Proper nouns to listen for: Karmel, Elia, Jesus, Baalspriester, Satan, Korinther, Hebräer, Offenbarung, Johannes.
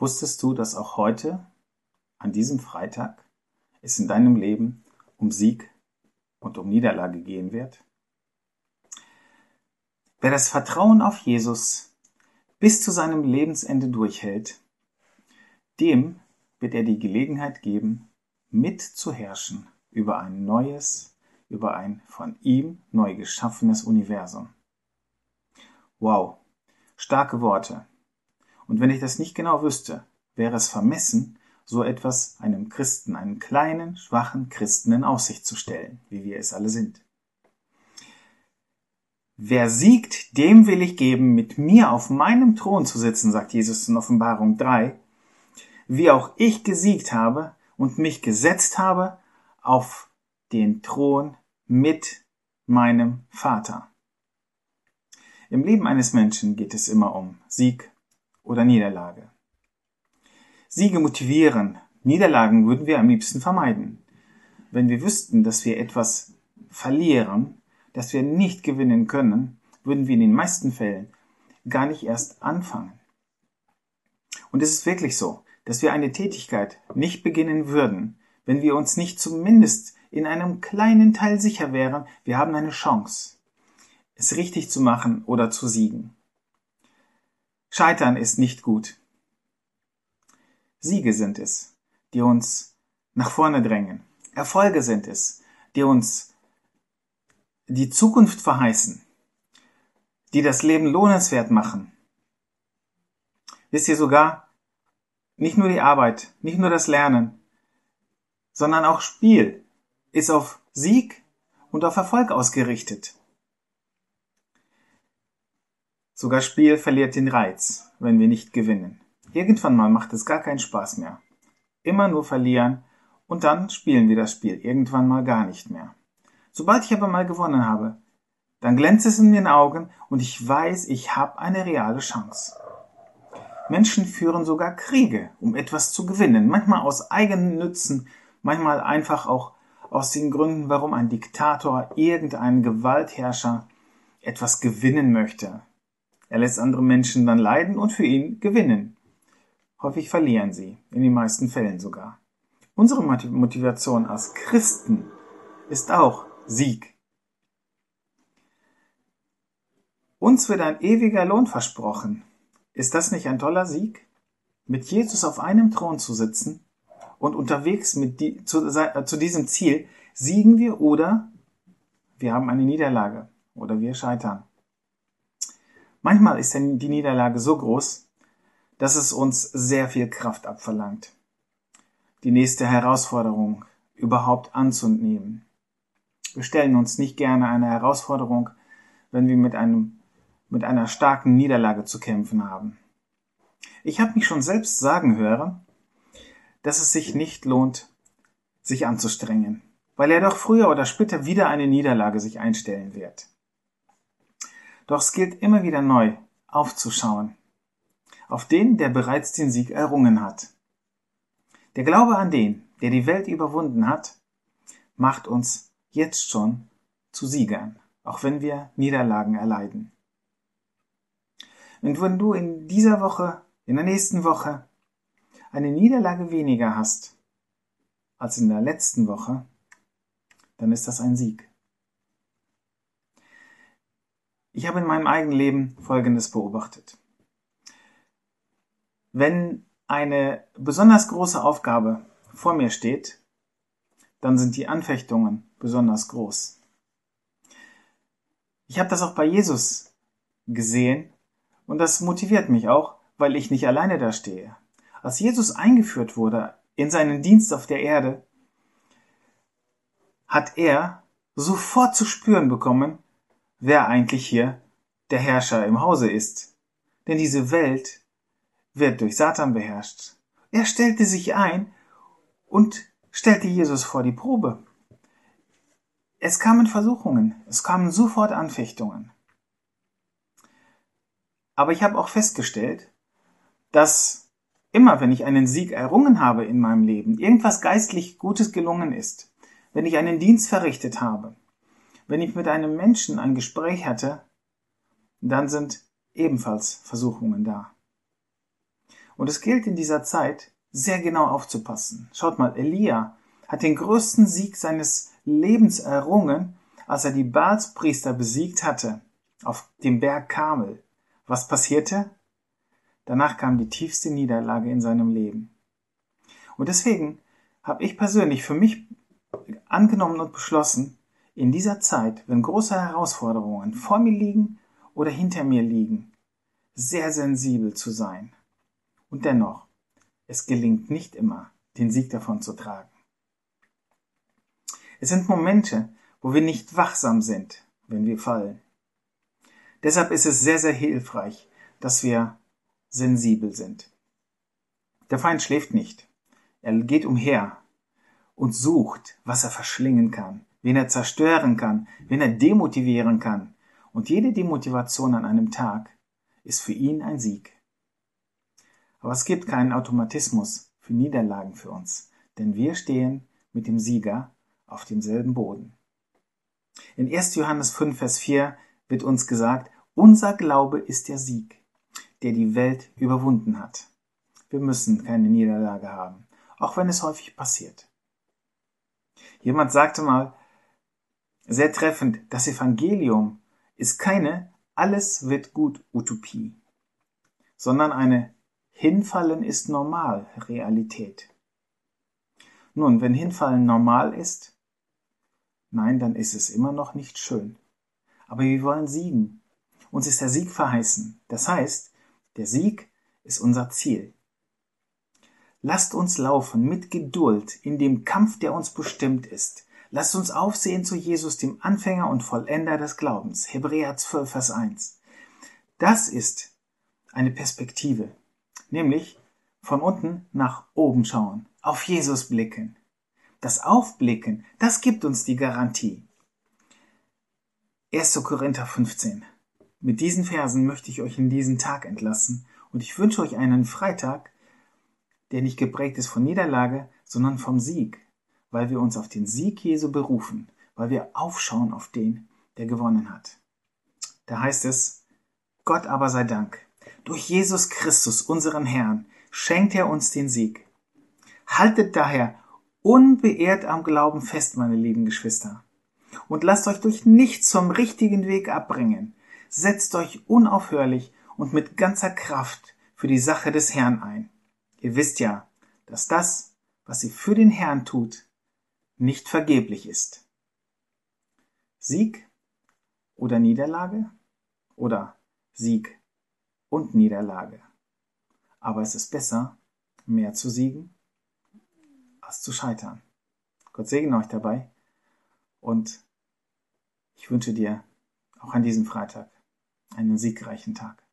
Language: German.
Wusstest du, dass auch heute, an diesem Freitag, es in deinem Leben um Sieg und um Niederlage gehen wird? Wer das Vertrauen auf Jesus bis zu seinem Lebensende durchhält, dem wird er die Gelegenheit geben, mitzuherrschen über ein neues, über ein von ihm neu geschaffenes Universum. Wow, starke Worte. Und wenn ich das nicht genau wüsste, wäre es vermessen, so etwas einem Christen, einem kleinen, schwachen Christen in Aussicht zu stellen, wie wir es alle sind. Wer siegt, dem will ich geben, mit mir auf meinem Thron zu sitzen, sagt Jesus in Offenbarung 3, wie auch ich gesiegt habe und mich gesetzt habe auf den Thron mit meinem Vater. Im Leben eines Menschen geht es immer um Sieg oder Niederlage. Siege motivieren, Niederlagen würden wir am liebsten vermeiden. Wenn wir wüssten, dass wir etwas verlieren, dass wir nicht gewinnen können, würden wir in den meisten Fällen gar nicht erst anfangen. Und es ist wirklich so, dass wir eine Tätigkeit nicht beginnen würden, wenn wir uns nicht zumindest in einem kleinen Teil sicher wären, wir haben eine Chance, es richtig zu machen oder zu siegen. Scheitern ist nicht gut. Siege sind es, die uns nach vorne drängen. Erfolge sind es, die uns die Zukunft verheißen, die das Leben lohnenswert machen. Wisst ihr, sogar nicht nur die Arbeit, nicht nur das Lernen, sondern auch Spiel ist auf Sieg und auf Erfolg ausgerichtet. Sogar Spiel verliert den Reiz, wenn wir nicht gewinnen. Irgendwann mal macht es gar keinen Spaß mehr. Immer nur verlieren und dann spielen wir das Spiel irgendwann mal gar nicht mehr. Sobald ich aber mal gewonnen habe, dann glänzt es in den Augen und ich weiß, ich habe eine reale Chance. Menschen führen sogar Kriege, um etwas zu gewinnen, manchmal aus eigenen Nützen, manchmal einfach auch aus den Gründen, warum ein Diktator, irgendein Gewaltherrscher etwas gewinnen möchte. Er lässt andere Menschen dann leiden und für ihn gewinnen. Häufig verlieren sie, in den meisten Fällen sogar. Unsere Motivation als Christen ist auch Sieg. Uns wird ein ewiger Lohn versprochen. Ist das nicht ein toller Sieg? Mit Jesus auf einem Thron zu sitzen und unterwegs zu diesem Ziel, siegen wir oder wir haben eine Niederlage oder wir scheitern. Manchmal ist die Niederlage so groß, dass es uns sehr viel Kraft abverlangt, die nächste Herausforderung überhaupt anzunehmen. Wir stellen uns nicht gerne eine Herausforderung, wenn wir mit einer starken Niederlage zu kämpfen haben. Ich habe mich schon selbst sagen hören, dass es sich nicht lohnt, sich anzustrengen, weil er doch früher oder später wieder eine Niederlage sich einstellen wird. Doch es gilt immer wieder neu aufzuschauen, auf den, der bereits den Sieg errungen hat. Der Glaube an den, der die Welt überwunden hat, macht uns jetzt schon zu Siegern, auch wenn wir Niederlagen erleiden. Und wenn du in dieser Woche, in der nächsten Woche eine Niederlage weniger hast als in der letzten Woche, dann ist das ein Sieg. Ich habe in meinem eigenen Leben Folgendes beobachtet. Wenn eine besonders große Aufgabe vor mir steht, dann sind die Anfechtungen besonders groß. Ich habe das auch bei Jesus gesehen und das motiviert mich auch, weil ich nicht alleine da stehe. Als Jesus eingeführt wurde in seinen Dienst auf der Erde, hat er sofort zu spüren bekommen, wer eigentlich hier der Herrscher im Hause ist. Denn diese Welt wird durch Satan beherrscht. Er stellte sich ein und stellte Jesus vor die Probe. Es kamen Versuchungen, es kamen sofort Anfechtungen. Aber ich habe auch festgestellt, dass immer, wenn ich einen Sieg errungen habe in meinem Leben, irgendwas geistlich Gutes gelungen ist, wenn ich einen Dienst verrichtet habe, wenn ich mit einem Menschen ein Gespräch hatte, dann sind ebenfalls Versuchungen da. Und es gilt in dieser Zeit, sehr genau aufzupassen. Schaut mal, Elia hat den größten Sieg seines Lebens errungen, als er die Baalspriester besiegt hatte, auf dem Berg Karmel. Was passierte? Danach kam die tiefste Niederlage in seinem Leben. Und deswegen habe ich persönlich für mich angenommen und beschlossen, in dieser Zeit, wenn große Herausforderungen vor mir liegen oder hinter mir liegen, sehr sensibel zu sein. Und dennoch, es gelingt nicht immer, den Sieg davon zu tragen. Es sind Momente, wo wir nicht wachsam sind, wenn wir fallen. Deshalb ist es sehr, sehr hilfreich, dass wir sensibel sind. Der Feind schläft nicht. Er geht umher und sucht, was er verschlingen kann, wen er zerstören kann, wen er demotivieren kann. Und jede Demotivation an einem Tag ist für ihn ein Sieg. Aber es gibt keinen Automatismus für Niederlagen für uns, denn wir stehen mit dem Sieger auf demselben Boden. In 1. Johannes 5, Vers 4 wird uns gesagt, unser Glaube ist der Sieg, der die Welt überwunden hat. Wir müssen keine Niederlage haben, auch wenn es häufig passiert. Jemand sagte mal, sehr treffend, das Evangelium ist keine Alles-wird-gut-Utopie, sondern eine Hinfallen ist normal, Realität. Nun, wenn Hinfallen normal ist, nein, dann ist es immer noch nicht schön. Aber wir wollen siegen. Uns ist der Sieg verheißen. Das heißt, der Sieg ist unser Ziel. Lasst uns laufen mit Geduld in dem Kampf, der uns bestimmt ist. Lasst uns aufsehen zu Jesus, dem Anfänger und Vollender des Glaubens. Hebräer 12, Vers 1. Das ist eine Perspektive. Nämlich von unten nach oben schauen, auf Jesus blicken. Das Aufblicken, das gibt uns die Garantie. 1. Korinther 15. Mit diesen Versen möchte ich euch in diesen Tag entlassen und ich wünsche euch einen Freitag, der nicht geprägt ist von Niederlage, sondern vom Sieg, weil wir uns auf den Sieg Jesu berufen, weil wir aufschauen auf den, der gewonnen hat. Da heißt es, Gott aber sei Dank. Durch Jesus Christus, unseren Herrn, schenkt er uns den Sieg. Haltet daher unbeirrt am Glauben fest, meine lieben Geschwister, und lasst euch durch nichts vom richtigen Weg abbringen. Setzt euch unaufhörlich und mit ganzer Kraft für die Sache des Herrn ein. Ihr wisst ja, dass das, was ihr für den Herrn tut, nicht vergeblich ist. Sieg oder Niederlage oder Sieg und Niederlage. Aber es ist besser, mehr zu siegen, als zu scheitern. Gott segne euch dabei und ich wünsche dir auch an diesem Freitag einen siegreichen Tag.